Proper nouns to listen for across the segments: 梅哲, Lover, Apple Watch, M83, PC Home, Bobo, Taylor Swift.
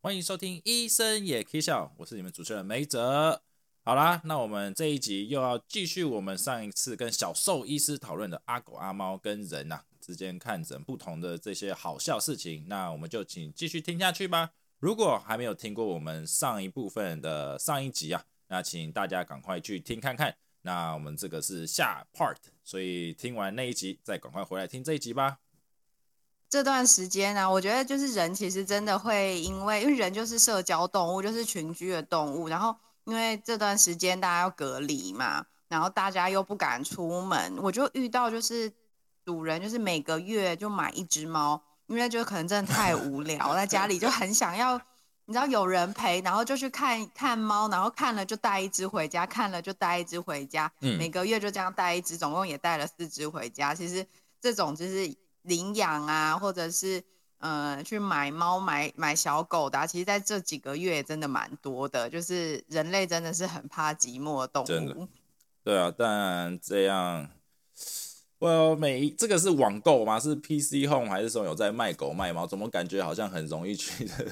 欢迎收听医生也可以笑，我是你们主持人梅哲。好啦，那我们这一集又要继续我们上一次跟小兽医师讨论的阿狗阿猫跟人啊之间看诊不同的这些好笑事情，那我们就请继续听下去吧。如果还没有听过我们上一部分的上一集啊，那请大家赶快去听看看，那我们这个是下 part， 所以听完那一集再赶快回来听这一集吧。这段时间啊，我觉得就是人其实真的会因为人就是社交动物，就是群居的动物，然后因为这段时间大家要隔离嘛，然后大家又不敢出门，我就遇到就是主人就是每个月就买一只猫，因为就可能真的太无聊在家里就很想要你知道有人陪，然后就去看看猫，然后看了就带一只回家，看了就带一只回家，每个月就这样带一只，总共也带了4只回家。其实这种就是领养啊，或者是去买猫买小狗的啊，其实在这几个月真的蛮多的，就是人类真的是很怕寂寞的动物，真的。对啊，但这样这个是网购吗？是 PC Home 还是说有在卖狗卖猫？怎么感觉好像很容易去的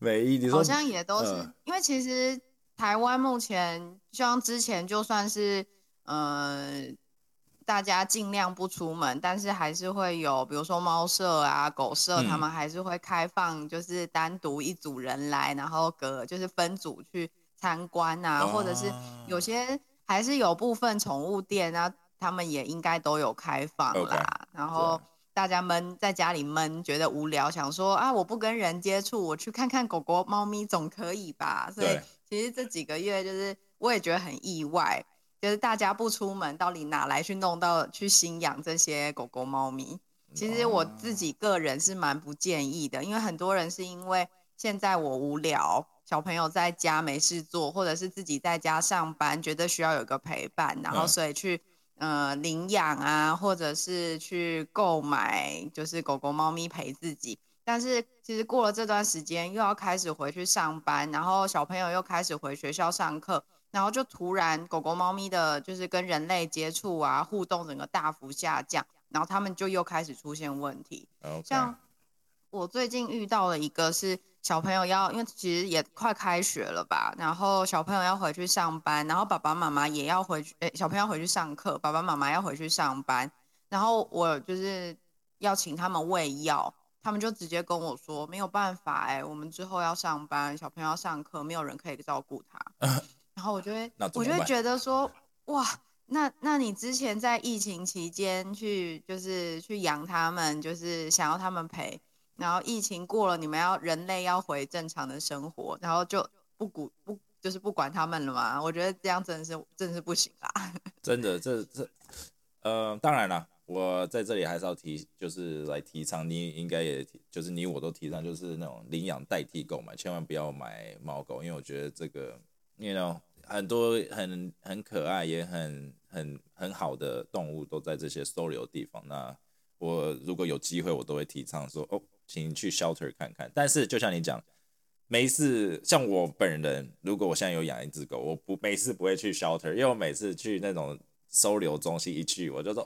每一你说好像也都是因为其实台湾目前像之前就算是大家尽量不出门，但是还是会有比如说猫舍啊狗舍，他们还是会开放就是单独一组人来，然后就是分组去参观啊，或者是有些还是有部分宠物店啊他们也应该都有开放啦， okay， 然后大家闷在家里闷觉得无聊，想说啊我不跟人接触，我去看看狗狗猫咪总可以吧。所以其实这几个月就是我也觉得很意外，就是大家不出门到底哪来去弄到去新养这些狗狗猫咪。其实我自己个人是蛮不建议的，因为很多人是因为现在我无聊，小朋友在家没事做，或者是自己在家上班觉得需要有个陪伴，然后所以去领养啊，或者是去购买就是狗狗猫咪陪自己。但是其实过了这段时间又要开始回去上班，然后小朋友又开始回学校上课，然后就突然狗狗猫咪的就是跟人类接触啊互动整个大幅下降，然后他们就又开始出现问题。Okay。 像我最近遇到了一个是小朋友因为其实也快开学了吧，然后小朋友要回去上班，然后爸爸妈妈也要回去小朋友回去上课，爸爸妈妈要回去上班，然后我就是要请他们喂药，他们就直接跟我说没有办法我们之后要上班，小朋友要上课，没有人可以照顾他然后我就会觉得说哇，那你之前在疫情期间去养他们，就是想要他们陪，然后疫情过了，你们人类要回正常的生活，然后就就是不管他们了嘛？我觉得这样真的是不行啦。真的，当然啦，我在这里还是要就是来提倡，你应该也就是你我都提倡，就是那种领养代替购买，千万不要买猫狗，因为我觉得这个，你 know， 很多很可爱也很好的动物都在这些收留地方。那我如果有机会，我都会提倡说请去 shelter 看看。但是就像你讲，每次像我本人，如果我现在有养一只狗，我每次不会去 shelter， 因为我每次去那种收留中心一去，我就说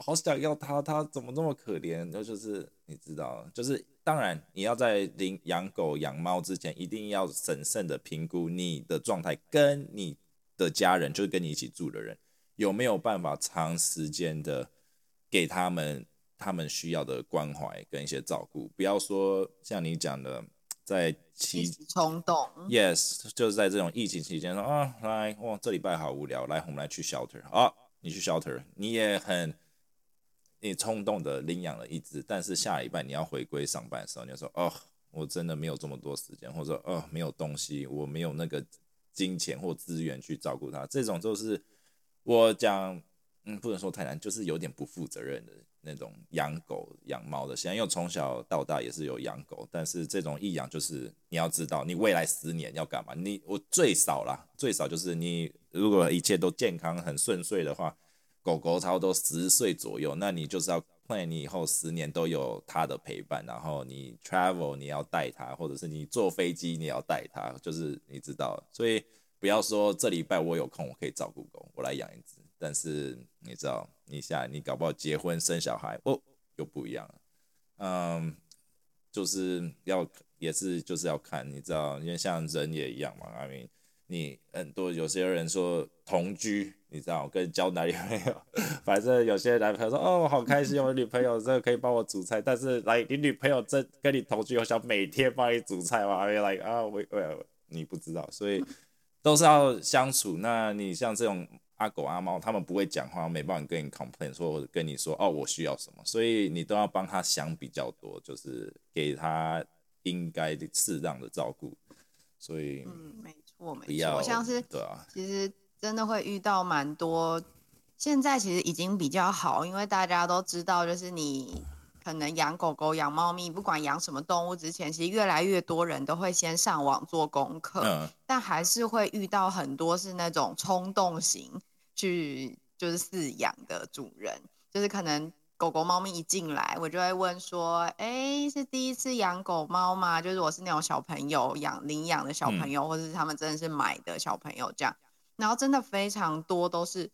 好想要它怎么那么可怜？就是你知道，就是当然你要在养狗养猫之前，一定要审慎的评估你的状态跟你的家人，就是跟你一起住的人有没有办法长时间的给他们需要的关怀跟一些照顾，不要说像你讲的，在冲动 ，yes， 就是在这种疫情期间说来哇，这礼拜好无聊，来我们来去 shelter 啊，你去 shelter， 你也你冲动的领养了一只，但是下礼拜你要回归上班的时候，你就说我真的没有这么多时间，或者说没有东西，我没有那个金钱或资源去照顾它，这种就是我讲不能说太难，就是有点不负责任的。那种养狗养猫的，现在因为从小到大也是有养狗，但是这种一养就是你要知道你未来10年要干嘛，我最少就是你如果一切都健康很顺遂的话，狗狗差不多10岁左右，那你就是要 plan 你以后10年都有它的陪伴，然后你 travel 你要带它，或者是你坐飞机你要带它，就是你知道，所以不要说这礼拜我有空我可以照顾狗，我来养一只。但是你知道，你搞不好结婚生小孩又不一样了，就是要也是就是要看，你知道，因为像人也一样嘛，I mean，你很多有些人说同居，你知道，跟交男女朋友，反正有些男朋友说哦，我好开心，我女朋友真的可以帮我煮菜，但是来你女朋友真跟你同居，我想每天帮你煮菜嘛，因为like啊，我你不知道，所以都是要相处。那你像这种阿狗阿猫，他们不会讲话，没办法跟你 complain 说，或者跟你说哦，我需要什么，所以你都要帮他想比较多，就是给他应该适当的照顾，所以没错没错，像是对啊，其实真的会遇到蛮多。现在其实已经比较好，因为大家都知道，就是你可能养狗狗、养猫咪，不管养什么动物之前，其实越来越多人都会先上网做功课，但还是会遇到很多是那种冲动型去就是饲养的主人，就是可能。狗狗猫咪一进来我就会问说是第一次养狗猫吗，就是我是那种小朋友养领养的小朋友，或者是他们真的是买的小朋友这样，然后真的非常多都是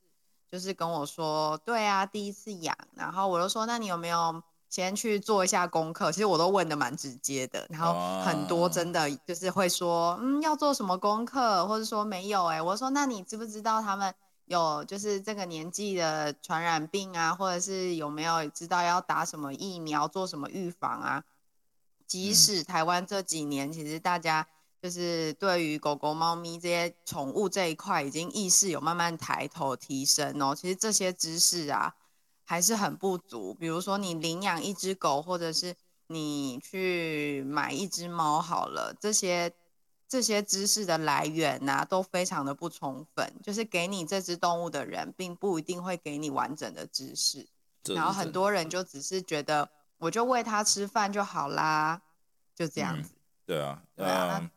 就是跟我说对啊第一次养，然后我就说那你有没有先去做一下功课，其实我都问的蛮直接的，然后很多真的就是会说要做什么功课，或者说没有我说那你知不知道他们有就是这个年纪的传染病啊，或者是有没有知道要打什么疫苗做什么预防啊，即使台湾这几年其实大家就是对于狗狗猫咪这些宠物这一块已经意识有慢慢抬头提升其实这些知识啊还是很不足，比如说你领养一只狗或者是你去买一只猫好了，这些知识的来源啊都非常的不充分，就是给你这只动物的人并不一定会给你完整的知识，然后很多人就只是觉得我就喂它吃饭就好啦，就这样子对啊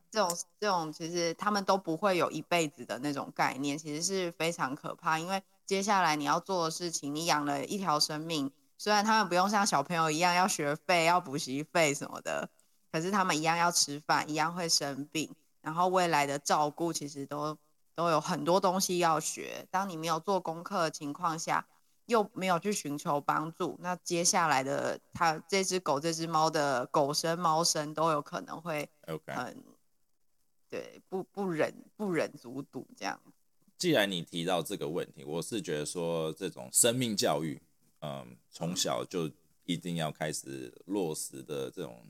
这种其实他们都不会有一辈子的那种概念，其实是非常可怕，因为接下来你要做的事情，你养了一条生命，虽然他们不用像小朋友一样要学费要补习费什么的，可是他们一样要吃饭，一样会生病，然后未来的照顾其实都有很多东西要学，当你没有做功课的情况下又没有去寻求帮助，那接下来的他这只狗这只猫的狗生猫生都有可能会对不忍卒睹这样。既然你提到这个问题，我是觉得说这种生命教育从小就一定要开始落实的，这种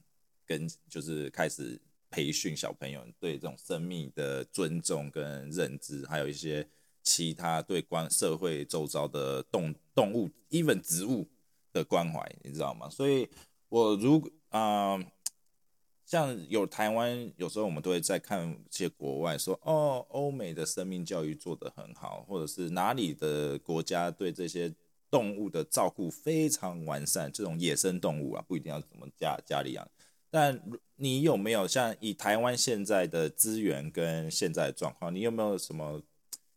跟就是开始培训小朋友对这种生命的尊重跟认知，还有一些其他对社会周遭的动物 even 植物的关怀，你知道吗？所以我如果像有台湾有时候我们都会在看一些国外说欧美的生命教育做得很好，或者是哪里的国家对这些动物的照顾非常完善，这种野生动物啊不一定要怎么家里养，但你有没有像以台湾现在的资源跟现在的状况，你有没有什么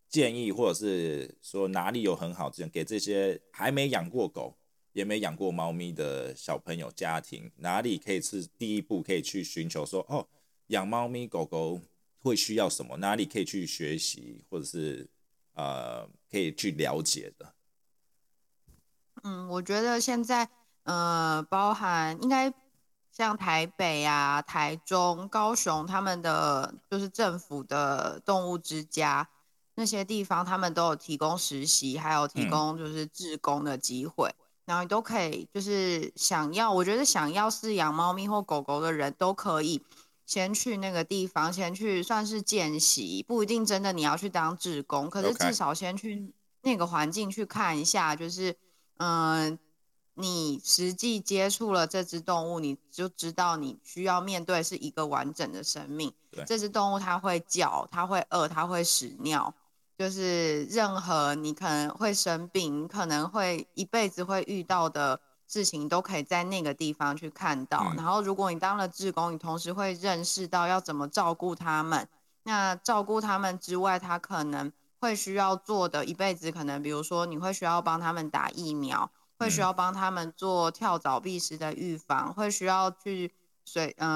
建议，或者是说哪里有很好资源给这些还没养过狗也没养过猫咪的小朋友家庭，哪里可以是第一步可以去寻求说养猫咪狗狗会需要什么，哪里可以去学习，或者是可以去了解的？我觉得现在包含应该像台北啊、台中、高雄，他们的就是政府的动物之家那些地方，他们都有提供实习，还有提供就是志工的机会，然后你都可以就是我觉得想要饲养猫咪或狗狗的人都可以先去那个地方，先去算是见习，不一定真的你要去当志工，可是至少先去那个环境去看一下，就是你实际接触了这只动物，你就知道你需要面对是一个完整的生命。这只动物它会叫，它会饿，它会屎尿，就是任何你可能会生病，你可能会一辈子会遇到的事情都可以在那个地方去看到。然后如果你当了志工，你同时会认识到要怎么照顾它们。那照顾它们之外，它可能会需要做的一辈子，可能比如说你会需要帮它们打疫苗，会需要帮他们做跳蚤、蜱虱的预防，会需要去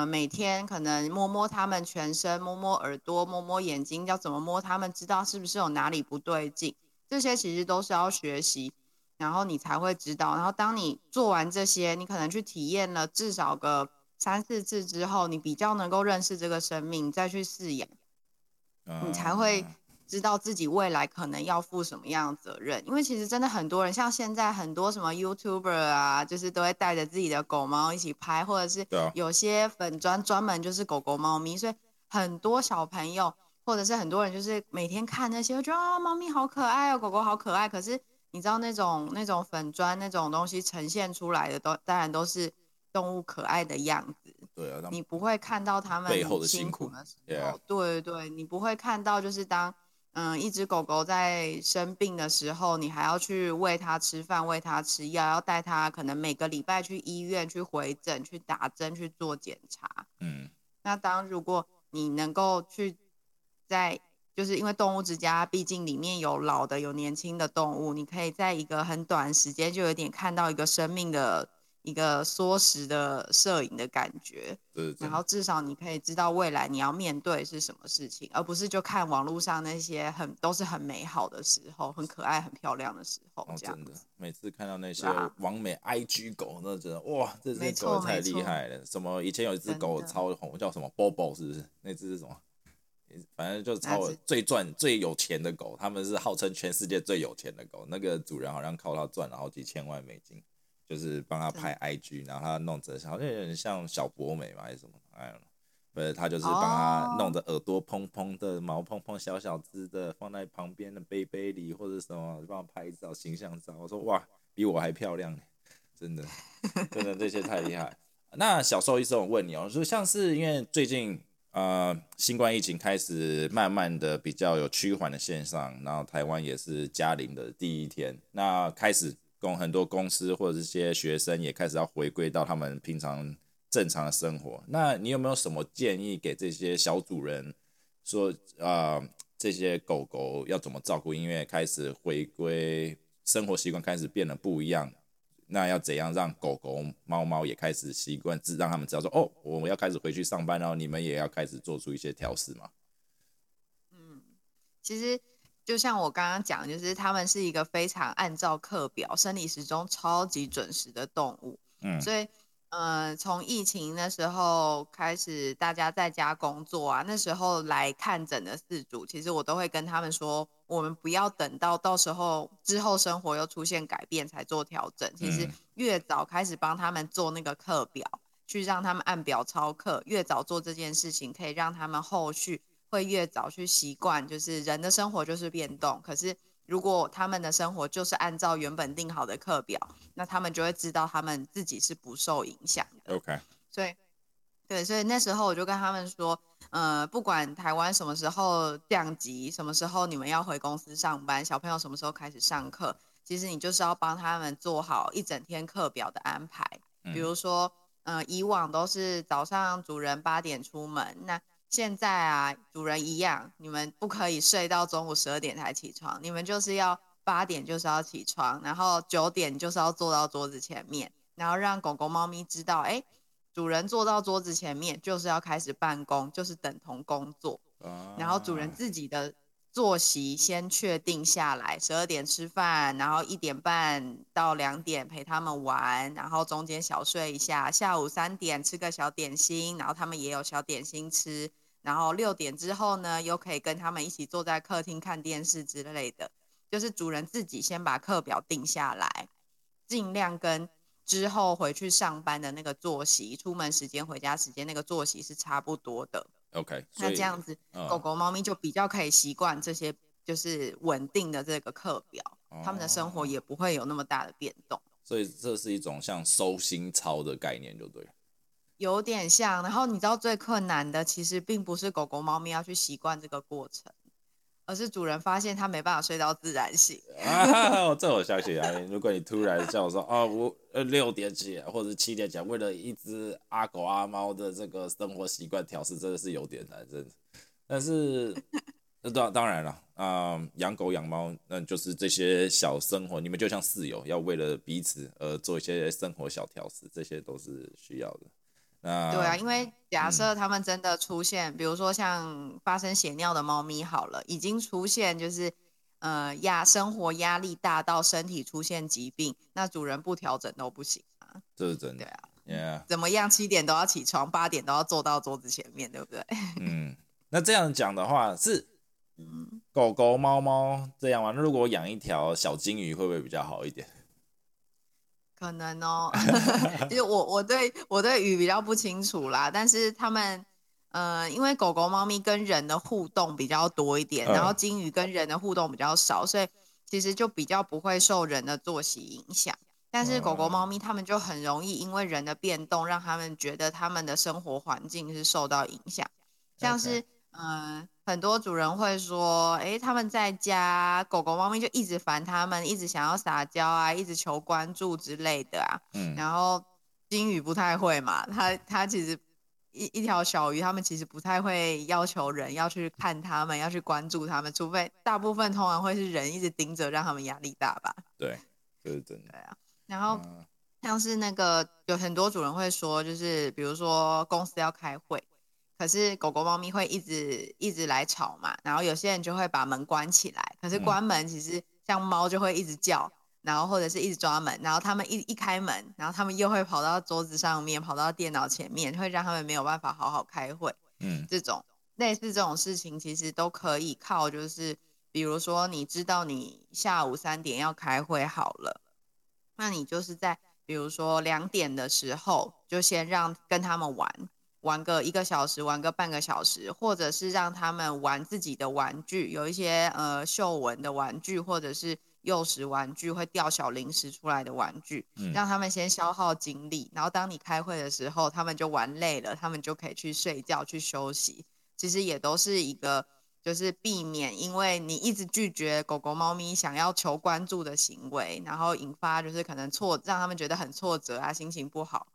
每天可能摸摸他们全身，摸摸耳朵，摸摸眼睛，要怎么摸他们知道是不是有哪里不对劲，这些其实都是要学习，然后你才会知道。然后当你做完这些，你可能去体验了至少个3、4次之后，你比较能够认识这个生命，再去饲养，你才会知道自己未来可能要负什么样的责任。因为其实真的很多人，像现在很多什么 YouTuber 啊，就是都会带着自己的狗猫一起拍，或者是有些粉专专门就是狗狗猫咪，所以很多小朋友或者是很多人就是每天看那些，就觉得啊，猫咪好可爱哦，狗狗好可爱。可是你知道那种粉专那种东西呈现出来的都当然都是动物可爱的样子，对啊，你不会看到他们背后的辛苦的时候，对对对，你不会看到就是当一只狗狗在生病的时候，你还要去喂它吃饭、喂它吃药，要带它可能每个礼拜去医院、去回诊、去打针、去做检查。嗯，那当如果你能够去在，就是因为动物之家毕竟里面有老的、有年轻的动物，你可以在一个很短时间就有点看到一个生命的一个缩时的摄影的感觉，对，然后至少你可以知道未来你要面对是什么事情，而不是就看网络上那些都是很美好的时候，很可爱很漂亮的时候，这样子，哦，真的每次看到那些网美 IG 狗，那真的哇，这只狗太厉害了。什么以前有一只狗超红叫什么 Bobo 是不是，那只是什么反正就是超最赚最有钱的狗，他们是号称全世界最有钱的狗，那个主人好像靠他赚了好几千万美金，就是帮他拍 IG， 然后他弄着好像有点像小博美嘛还是什么，哎，不是，他就是帮他弄着耳朵蓬蓬的、毛蓬蓬、小小只的，放在旁边的杯杯里或者什么，帮他拍照形象照。我说哇，比我还漂亮，真的，真的这些太厉害。那小兽医生，我问你哦，说像是因为最近新冠疫情开始慢慢的比较有趋缓的现象，然后台湾也是加零的第一天，那开始。很多公司或者这些学生也开始要回归到他们平常正常的生活，那你有没有什么建议给这些小主人说，这些狗狗要怎么照顾，因为开始回归生活习惯开始变得不一样，那要怎样让狗狗猫猫也开始习惯，让他们知道说哦，我要开始回去上班，然后你们也要开始做出一些调试嘛？其实就像我刚刚讲，就是他们是一个非常按照课表、生理时钟超级准时的动物，所以从疫情那时候开始，大家在家工作啊，那时候来看诊的饲主，其实我都会跟他们说，我们不要等到时候之后生活又出现改变才做调整，其实越早开始帮他们做那个课表，去让他们按表操课，越早做这件事情，可以让他们后续会越早去习惯，就是人的生活就是变动，可是如果他们的生活就是按照原本定好的课表，那他们就会知道他们自己是不受影响的。OK， 所以那时候我就跟他们说，不管台湾什么时候降级，什么时候你们要回公司上班，小朋友什么时候开始上课，其实你就是要帮他们做好一整天课表的安排。比如说，以往都是早上主人8点出门，那现在啊，主人一样，你们不可以睡到中午12点才起床，你们就是要8点就是要起床，然后9点就是要坐到桌子前面，然后让狗狗猫咪知道，哎，主人坐到桌子前面就是要开始办公，就是等同工作，然后主人自己的作息先确定下来，12点吃饭，然后1点半到2点陪他们玩，然后中间小睡一下，下午3点吃个小点心，然后他们也有小点心吃，然后6点之后呢，又可以跟他们一起坐在客厅看电视之类的，就是主人自己先把课表定下来，尽量跟之后回去上班的那个作息、出门时间、回家时间那个作息是差不多的。OK， 那这样子，狗狗猫咪就比较可以习惯这些，就是稳定的这个课表，他们的生活也不会有那么大的变动。所以这是一种像收心操的概念，就对了。有点像，然后你知道最困难的其实并不是狗狗猫咪要去习惯这个过程，而是主人发现他没办法睡到自然醒。这我相信啊，如果你突然叫我说啊，我6点起来或者7点起来，为了一只阿狗阿猫的这个生活习惯调试，真的是有点难，真的。但是当然了，养狗养猫，那就是这些小生活，你们就像室友，要为了彼此而做一些生活小调试，这些都是需要的。对啊，因为假设他们真的出现，比如说像发生血尿的猫咪好了，已经出现就是生活压力大到身体出现疾病，那主人不调整都不行啊。这是真的。对啊，怎么样7点都要起床，8点都要坐到桌子前面，对不对？嗯，那这样讲的话是狗狗猫猫这样吗？那如果养一条小金鱼会不会比较好一点？可能哦。就是我对鱼比较不清楚啦，但是他们因为狗狗猫咪跟人的互动比较多一点，然后金鱼跟人的互动比较少，所以其实就比较不会受人的作息影响。但是狗狗猫咪他们就很容易因为人的变动让他们觉得他们的生活环境是受到影响，像是很多主人会说他们在家狗狗猫咪就一直烦他们，一直想要撒娇啊，一直求关注之类的啊。然后金鱼不太会嘛，它其实一条小鱼他们其实不太会要求人要去看他们，要去关注他们，除非大部分通常会是人一直盯着让他们压力大吧。对，就是真的。对啊，然后像是那个有很多主人会说，就是比如说公司要开会，可是狗狗猫咪会一直来吵嘛，然后有些人就会把门关起来，可是关门其实像猫就会一直叫，然后或者是一直抓门，然后他们一开门然后他们又会跑到桌子上面，跑到电脑前面，会让他们没有办法好好开会。这种类似这种事情其实都可以靠，就是比如说你知道你下午3点要开会好了，那你就是在比如说2点的时候就先让跟他们玩个1个小时，玩个半个小时，或者是让他们玩自己的玩具，有一些嗅闻的玩具或者是诱食玩具，会掉小零食出来的玩具，让他们先消耗精力，然后当你开会的时候他们就玩累了，他们就可以去睡觉去休息。其实也都是一个就是避免因为你一直拒绝狗狗猫咪想要求关注的行为，然后引发就是可能让他们觉得很挫折啊，心情不好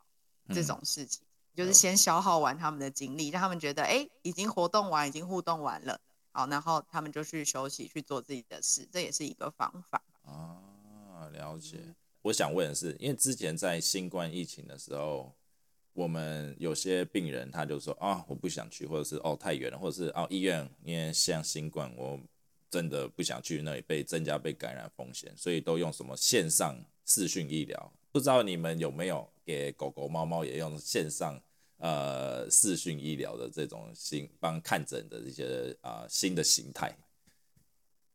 这种事情。就是先消耗完他们的精力，让他们觉得已经活动完，已经互动完了，好，然后他们就去休息，去做自己的事，这也是一个方法啊。了解。我想问的是，因为之前在新冠疫情的时候，我们有些病人他就说我不想去，或者是太远了，或者是医院因为像新冠我真的不想去那里，被增加被感染风险，所以都用什么线上视讯医疗。不知道你们有没有给狗狗猫猫也用线上视讯医疗的这种帮看诊的一些新的形态？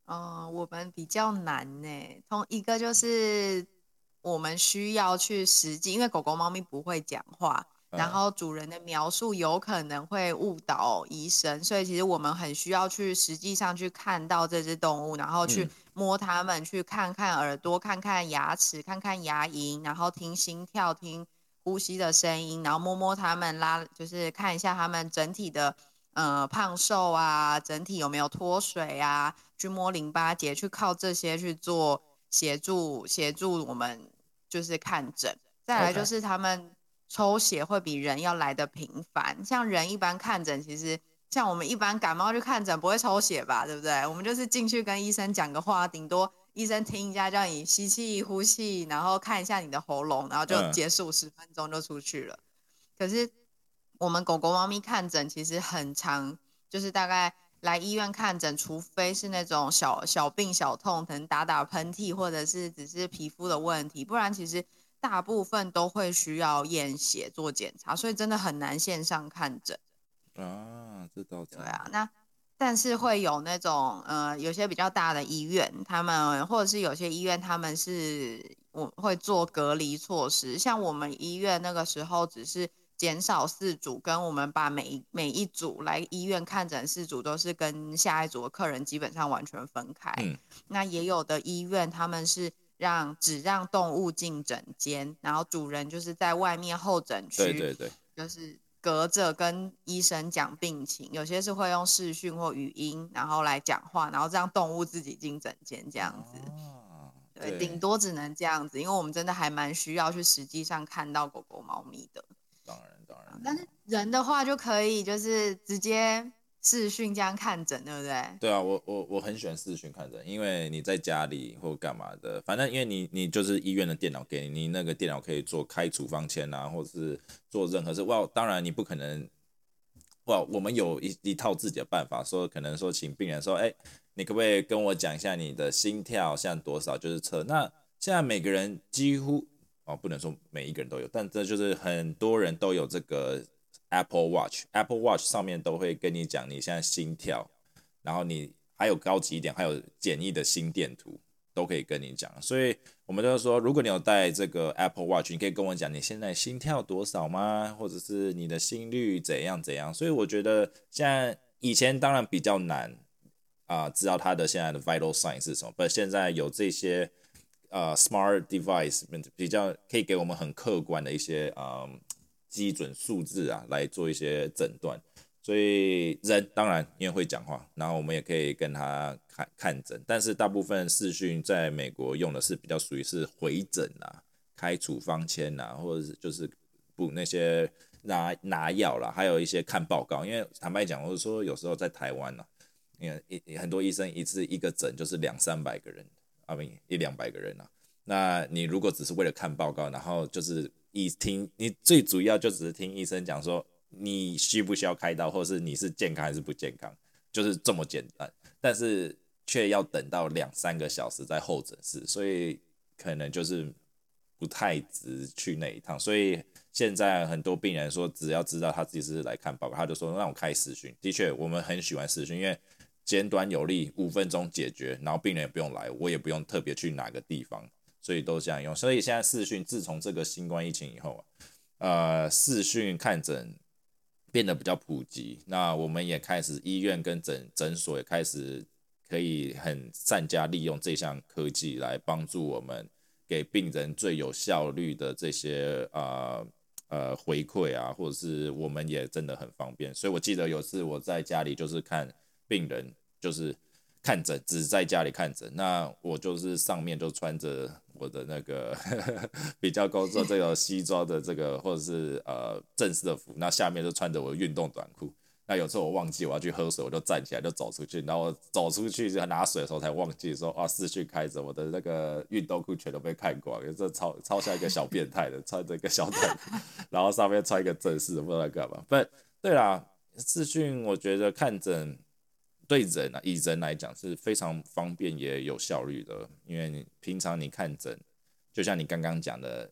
我们比较难耶。一个就是我们需要去实际，因为狗狗猫咪不会讲话，然后主人的描述有可能会误导医生，所以其实我们很需要去实际上去看到这只动物，然后去摸它们，去看看耳朵，看看牙齿，看看牙龈，然后听心跳，听呼吸的声音，然后摸摸它们，就是看一下它们整体的胖瘦啊，整体有没有脱水啊，去摸淋巴结，去靠这些去做协助我们就是看诊。再来就是他们抽血会比人要来的频繁，像人一般看诊其实像我们一般感冒去看诊不会抽血吧，对不对？我们就是进去跟医生讲个话，顶多医生听一下，叫你吸气呼气，然后看一下你的喉咙，然后就结束，10分钟就出去了。可是我们狗狗猫咪看诊其实很长，就是大概来医院看诊，除非是那种小病小痛，可能打喷嚏或者是只是皮肤的问题，不然其实大部分都会需要验血做检查，所以真的很难线上看诊啊。这倒对啊。那但是会有那种有些比较大的医院，他们或者是有些医院他们是会做隔离措施，像我们医院那个时候只是减少4组，跟我们把每一组来医院看诊4组都是跟下一组的客人基本上完全分开。那也有的医院他们是只让动物进诊间，然后主人就是在外面候诊区，对，就是隔着跟医生讲病情，有些是会用视讯或语音然后来讲话，然后让动物自己进诊间这样子。对，顶多只能这样子，因为我们真的还蛮需要去实际上看到狗狗猫咪的。当然。但是人的话就可以就是直接视讯这样看诊，对不对？对啊，我很喜欢视讯看诊，因为你在家里或干嘛的，反正因为你就是医院的电脑给你那个电脑可以做开处方签啊，或者是做任何事。当然你不可能，我们有一套自己的办法，说可能说请病人说，你可不可以跟我讲一下你的心跳像多少，就是测。那现在每个人几乎哦，不能说每一个人都有，但这就是很多人都有这个 Apple Watch。Apple Watch 上面都会跟你讲你现在心跳，然后你还有高级一点，还有简易的心电图都可以跟你讲。所以我们就说，如果你有带这个 Apple Watch， 你可以跟我讲你现在心跳多少吗？或者是你的心率怎样怎样。所以我觉得现在以前当然比较难知道它的现在的 vital sign 是什么，但现在有这些smart device 比较可以给我们很客观的一些基准数字啊，来做一些诊断。所以人当然因为会讲话，然后我们也可以跟他 看诊，但是大部分视讯在美国用的是比较属于是回诊啊、开处方签啊，或者是就是补那些 拿药啦，还有一些看报告。因为坦白讲，我说有时候在台湾啊，很多医生一次一个诊就是200-300个人。100-200个人啊，那你如果只是为了看报告，然后就是你最主要就只是听医生讲说你需不需要开刀，或是你是健康还是不健康，就是这么简单，但是却要等到2-3个小时在候诊室，所以可能就是不太值去那一趟。所以现在很多病人说，只要知道他自己是来看报告，他就说让我开视讯。的确我们很喜欢视讯，因为简短有力，5分钟解决，然后病人也不用来，我也不用特别去哪个地方，所以都这样用。所以现在视讯自从这个新冠疫情以后视讯看诊变得比较普及，那我们也开始医院跟诊所也开始可以很善加利用这项科技来帮助我们给病人最有效率的这些回馈啊，或者是我们也真的很方便。所以我记得有次我在家里就是看病人，就是看诊，只在家里看诊。那我就是上面就穿着我的那个比较工作这个西装的这个，或者是正式的服，那下面就穿着我的运动短裤。那有时候我忘记我要去喝水，我就站起来就走出去，然后我走出去拿水的时候才忘记说啊，视讯开着，我的那个运动裤全都被看光，这超像一个小变态的，穿着一个小短裤，然后上面穿一个正式的，不知道干嘛。但对啦，视讯我觉得看诊对人啊，以人来讲是非常方便也有效率的，因为你平常你看诊，就像你刚刚讲的，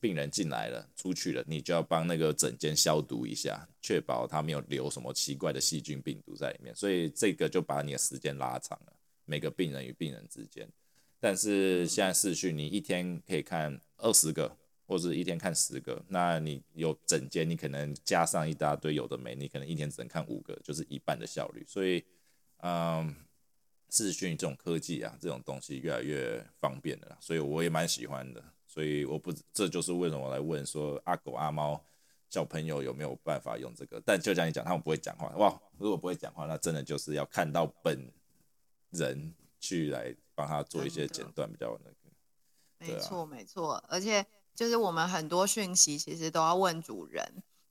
病人进来了出去了，你就要帮那个诊间消毒一下，确保他没有留什么奇怪的细菌病毒在里面，所以这个就把你的时间拉长了，每个病人与病人之间。但是现在视讯你一天可以看20个，或者一天看10个，那你有诊间你可能加上一大堆有的没，你可能一天只能看5个，就是一半的效率。所以视讯这种科技啊，这种东西越来越方便了，所以我也蛮喜欢的。所以这就是为什么我来问说阿狗阿猫小朋友有没有办法用这个。但就像你讲，他们不会讲话，哇，如果不会讲话，那真的就是要看到本人去来帮他做一些诊断比较那个。没错没错，而且就是我们很多讯息其实都要问主人，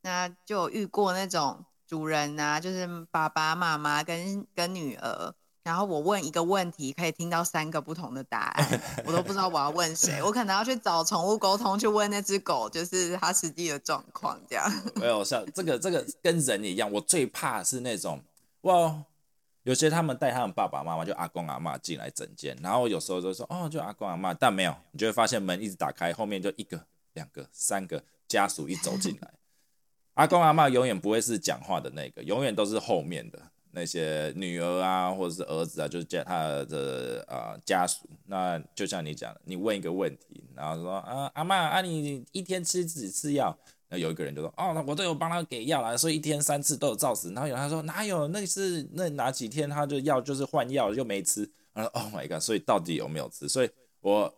那就有遇过那种主人啊，就是爸爸妈妈跟女儿，然后我问一个问题可以听到3个不同的答案，我都不知道我要问谁，我可能要去找宠物沟通去问那只狗就是它实际的状况这样。没有像这个跟人一样，我最怕是那种哇，有些他们带他们爸爸妈妈就阿公阿嬷进来诊间，然后有时候就说哦就阿公阿嬷，但没有，你就会发现门一直打开，后面就1个2个3个家属一走进来阿公阿嬷永远不会是讲话的那个，永远都是后面的那些女儿啊，或者是儿子啊，就是他的家属。那就像你讲的，你问一个问题，然后说啊阿嬷啊，你一天吃几次药？那有一个人就说哦，我都有帮他给药啦，所以1天3次都有照吃。然后有他说哪有，那是那哪几天他就药就是换药就没吃。然后 Oh my god， 所以到底有没有吃？所以我。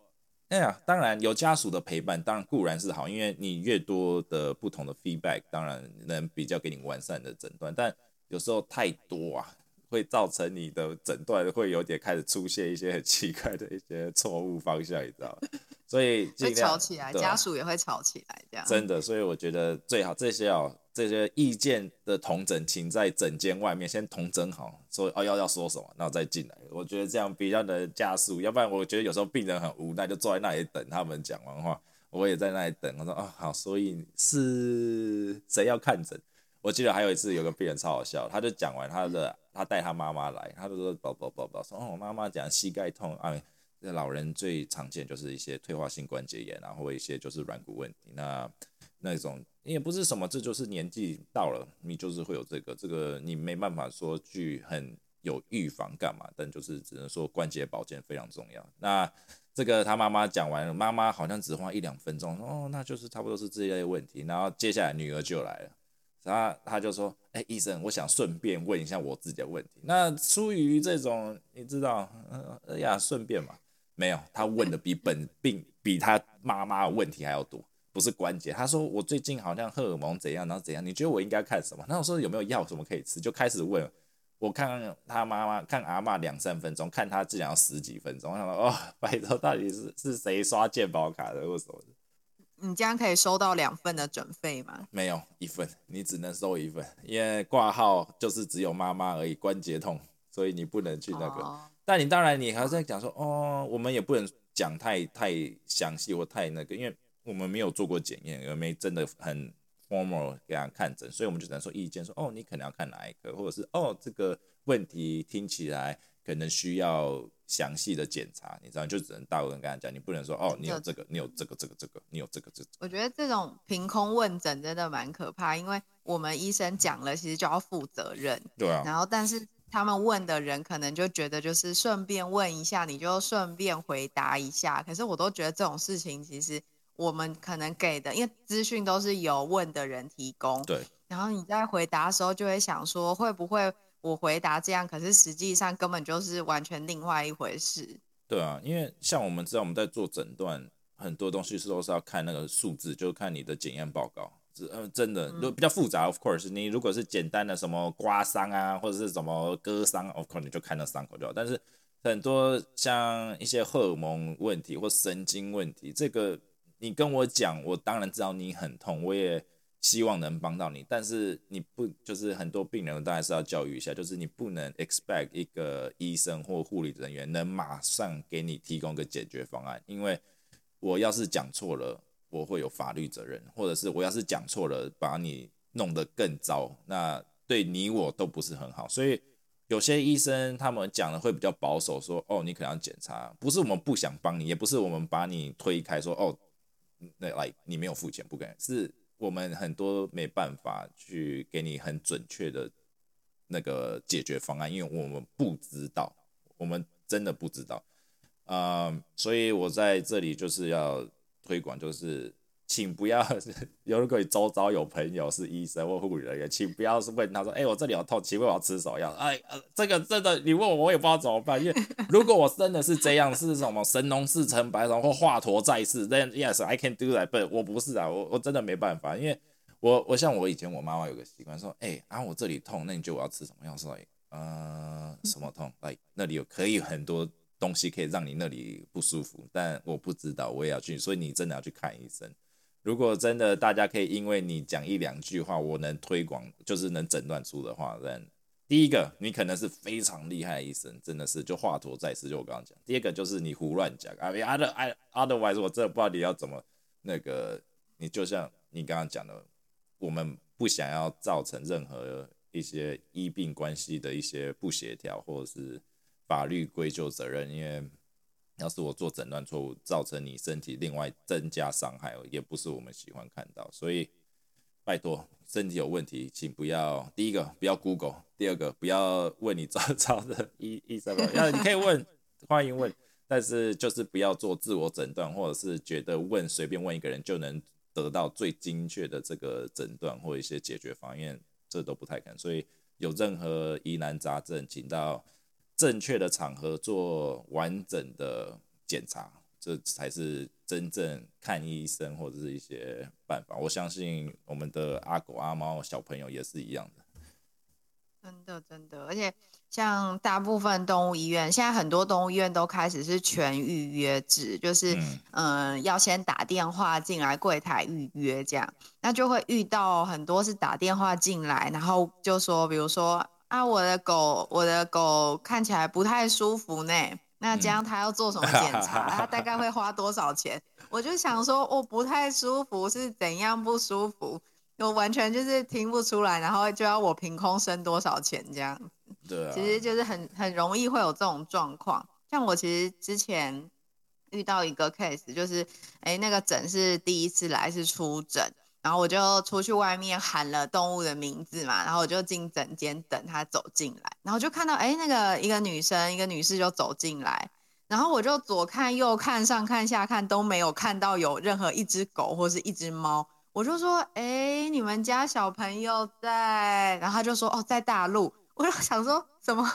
哎呀，当然有家属的陪伴，当然固然是好，因为你越多的不同的 feedback， 当然能比较给你完善的诊断。但有时候太多啊，会造成你的诊断会有点开始出现一些很奇怪的一些错误方向，你知道吗？所以会吵起来，家属也会吵起来，这样真的。所以我觉得最好这些意见的统整，请在诊间外面先统整好，说哦要说什么，然后再进来。我觉得这样比较能加速，要不然我觉得有时候病人很无奈，就坐在那里等他们讲完话，我也在那里等。我说哦好，所以是谁要看诊？我记得还有一次有个病人超好笑，他就讲完他带他妈妈来，他就说宝宝说哦妈妈讲膝盖痛啊，老人最常见就是一些退化性关节炎，然后一些就是软骨问题，那种也不是什么，这就是年纪到了你就是会有这个你没办法说去很有预防干嘛，但就是只能说关节保健非常重要。那这个他妈妈讲完了，妈妈好像只花1-2分钟，哦，那就是差不多是这类问题。然后接下来女儿就来了，他就说，医生，我想顺便问一下我自己的问题。那出于这种你知道，哎呀顺便嘛，没有，他问的比本病比他妈妈的问题还要多。不是关节，他说我最近好像荷尔蒙怎样，然后怎样，你觉得我应该看什么？那我说有没有药什么可以吃，就开始问。我看他妈妈，看阿嬷2-3分钟，看他竟然要10几分钟，我想说哦，拜托到底是谁刷健保卡的或什么的？你这样可以收到2份的诊费吗？没有，1份，你只能收1份，因为挂号就是只有妈妈而已，关节痛，所以你不能去那个。哦，但你当然你还是在讲说哦，我们也不能讲太详细或太那个，因为我们没有做过检验，也没真的很 formal 给他看诊，所以我们就只能说意见说，哦，你可能要看哪一个，或者是哦，这个问题听起来可能需要详细的检查，你知道，你就只能大部分跟他讲，你不能说哦，你有这个，你有这个，你有这个。我觉得这种凭空问诊真的蛮可怕，因为我们医生讲了，其实就要负责任。对啊。然后，但是他们问的人可能就觉得就是顺便问一下，你就顺便回答一下。可是我都觉得这种事情其实，我们可能给的，因为资讯都是由问的人提供，对。然后你在回答的时候就会想说，会不会我回答这样，可是实际上根本就是完全另外一回事。对啊，因为像我们知道我们在做诊断，很多东西都是要看那个数字，就看你的检验报告。真的比较复杂 ，of course。你如果是简单的什么刮伤啊，或者是什么割伤 ，of course 你就看那伤口就好。但是很多像一些荷尔蒙问题或神经问题，这个，你跟我讲，我当然知道你很痛，我也希望能帮到你，但是你不就是很多病人，当然是要教育一下，就是你不能 expect 一个医生或护理人员能马上给你提供个解决方案，因为我要是讲错了，我会有法律责任，或者是我要是讲错了，把你弄得更糟，那对你我都不是很好，所以有些医生他们讲的会比较保守，说哦，你可能要检查，不是我们不想帮你，也不是我们把你推开说哦。Like, 你没有付钱不敢，是我们很多没办法去给你很准确的那个解决方案，因为我们不知道，我们真的不知道。所以我在这里就是要推广，就是请不要如果你周遭有朋友是医生或护理人员，请不要问他说我这里有痛，请问我要吃什么药，这个真的你问我也不知道怎么办，因为如果我真的是这样是什么神农氏尝百草或华佗在世， then yes I can do that， but 我不是啊，我真的没办法，因为我像我以前我妈妈有个习惯说我这里痛，那你觉得我要吃什么药，说什么痛，like 那里有可以很多东西可以让你那里不舒服，但我不知道，我也要去，所以你真的要去看医生。如果真的大家可以因为你讲1-2句话，我能推广，就是能诊断出的话，但第一个你可能是非常厉害的医生，真的是就华佗在世，就我刚刚讲。第二个就是你胡乱讲 ，otherwise 我真的不知道你要怎么那个。你就像你刚刚讲的，我们不想要造成任何一些医病关系的一些不协调，或者是法律归咎责任，因为要是我做诊断错误，造成你身体另外增加伤害，也不是我们喜欢看到。所以，拜托，身体有问题，请不要，第一个不要 Google， 第二个不要问你找的医生吧，你可以问，欢迎问，但是就是不要做自我诊断，或者是觉得随便问一个人就能得到最精确的这个诊断或一些解决方案，这都不太可能。所以有任何疑难杂症，请到正确的场合做完整的检查，这才是真正看医生或者是一些办法。我相信我们的阿狗阿猫小朋友也是一样的，真的真的。而且像大部分动物医院，现在很多动物医院都开始是全预约制，就是要先打电话进来柜台预约这样，那就会遇到很多是打电话进来，然后就说，比如说我的狗看起来不太舒服呢，那这样它要做什么检查，它大概会花多少钱？我就想说我不太舒服是怎样不舒服，我完全就是听不出来，然后就要我凭空生多少钱这样。对啊，其实就是很容易会有这种状况。像我其实之前遇到一个 case， 就是那个诊是第一次来，是初诊，然后我就出去外面喊了动物的名字嘛，然后我就进诊间等他走进来，然后就看到那个一个女生一个女士就走进来，然后我就左看右看上看下看都没有看到有任何一只狗或是一只猫，我就说你们家小朋友在，然后他就说在大陆，我就想说什么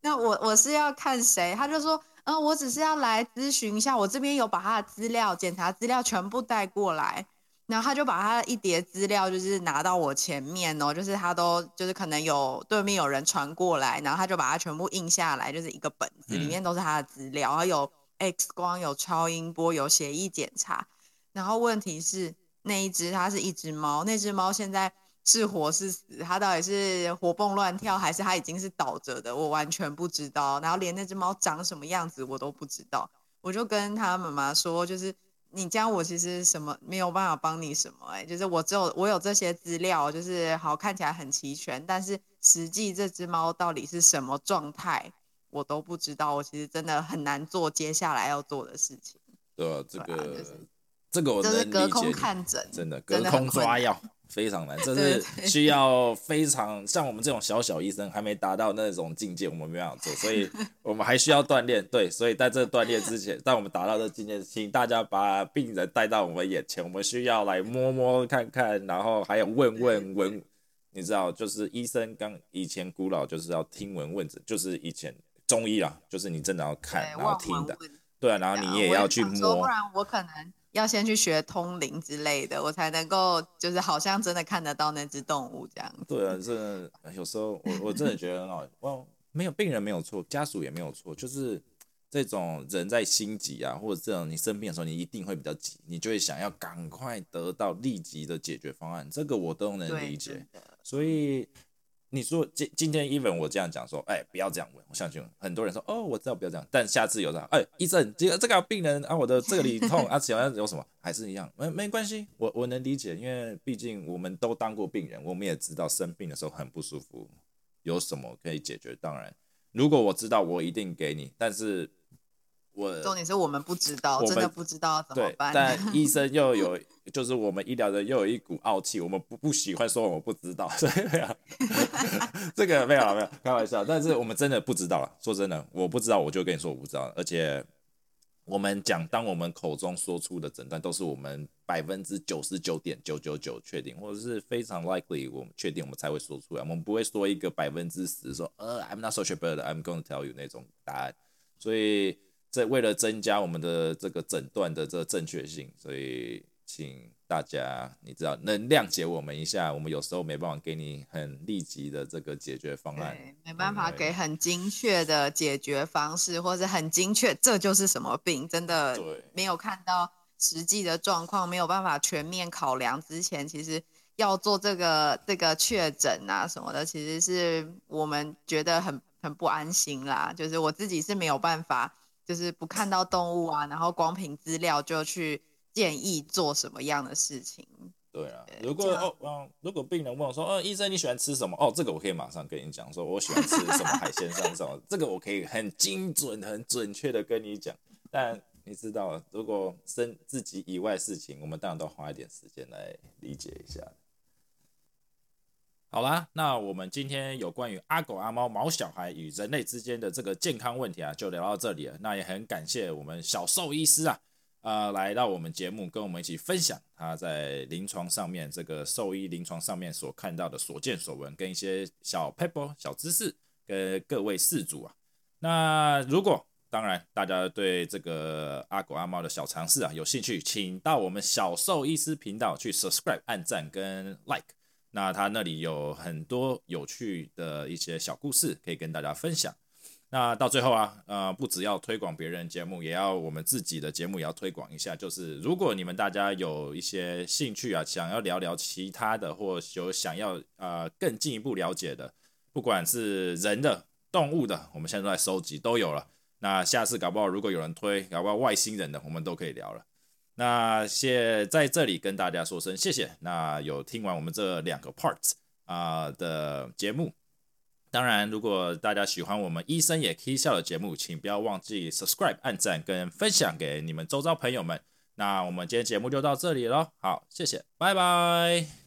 那我是要看谁，他就说我只是要来咨询一下，我这边有把他的资料检查资料全部带过来，然后他就把他一叠资料就是拿到我前面哦，就是他都就是可能有对面有人传过来，然后他就把他全部印下来，就是一个本子里面都是他的资料，然后有 X 光有超音波有血液检查，然后问题是那一只它是一只猫，那只猫现在是活是死，它到底是活蹦乱跳还是它已经是倒着的，我完全不知道，然后连那只猫长什么样子我都不知道，我就跟他妈妈说，就是你这样我其实什么没有办法帮你什么，就是我有这些资料，就是好看起来很齐全，但是实际这只猫到底是什么状态我都不知道，我其实真的很难做接下来要做的事情。对啊，这个这个我能理解，隔空看诊，真的隔空抓药非常难，这是需要非常像我们这种小医生还没达到那种境界，我们没办法做，所以我们还需要锻炼。对，所以在这锻炼之前，在我们达到这境界，请大家把病人带到我们眼前，我们需要来摸摸看看，然后还有问，你知道，就是医生刚以前古老就是要听闻问诊，就是以前中医啦，就是你真的要看然后听的，对啊，然后你也要去摸，不然我可能要先去学通灵之类的，我才能够就是好像真的看得到那只动物这样子。对啊，真的有时候我真的觉得很好哇，没有病人没有错，家属也没有错，就是这种人在心急啊，或者这种你生病的时候你一定会比较急，你就会想要赶快得到立即的解决方案，这个我都能理解。所以你说今天 even 我这样讲说不要这样问，我相信很多人说我知道不要这样，但下次有这样医生这个病人啊，我的这里痛啊，好像有什么还是一样，没关系，我能理解，因为毕竟我们都当过病人，我们也知道生病的时候很不舒服有什么可以解决，当然如果我知道我一定给你，但是重点是我们不知道，真的不知道怎么办。对，但医生又有就是我们医疗人又有一股傲气，我们不喜欢说我们不知道，所以没有这个没有开玩笑，但是我们真的不知道了，说真的我不知道我就跟你说我不知道，而且我们讲当我们口中说出的诊断都是我们 99.999% 确定，或者是非常 likely 我们确定我们才会说出来，我们不会说一个 10% 说I'm not so sure but I'm going to tell you 那种答案，所以为了增加我们的这个诊断的这个正确性，所以请大家你知道能谅解我们一下，我们有时候没办法给你很立即的这个解决方案，没办法给很精确的解决方式，或是很精确这就是什么病，真的没有看到实际的状况，没有办法全面考量之前，其实要做这个确诊啊什么的，其实是我们觉得很不安心啦，就是我自己是没有办法就是不看到动物啊，然后光凭资料就去建议做什么样的事情。对啊，如果病人问我说医生你喜欢吃什么，这个我可以马上跟你讲说我喜欢吃什么海鲜上什么这个我可以很精准很准确的跟你讲，但你知道如果自己以外的事情，我们当然都花一点时间来理解一下。好啦，那我们今天有关于阿狗阿猫毛小孩与人类之间的这个健康问题啊，就聊到这里了。那也很感谢我们小兽医师啊，来到我们节目跟我们一起分享他在临床上面这个兽医临床上面所看到的所见所闻跟一些小 paper 小知识跟各位饲主啊。那如果当然大家对这个阿狗阿猫的小常识啊有兴趣，请到我们小兽医师频道去 subscribe 按赞跟 like。那他那里有很多有趣的一些小故事可以跟大家分享。那到最后啊，不只要推广别人节目，也要我们自己的节目也要推广一下。就是如果你们大家有一些兴趣啊，想要聊聊其他的，或有想要更进一步了解的，不管是人的、动物的，我们现在都在收集，都有了。那下次搞不好如果有人推，搞不好外星人的，我们都可以聊了。那在这里跟大家说声谢谢，那有听完我们这两个 parts 的节目，当然如果大家喜欢我们医生也K笑的节目，请不要忘记 subscribe 按赞跟分享给你们周遭朋友们。那我们今天节目就到这里咯，好，谢谢，拜拜。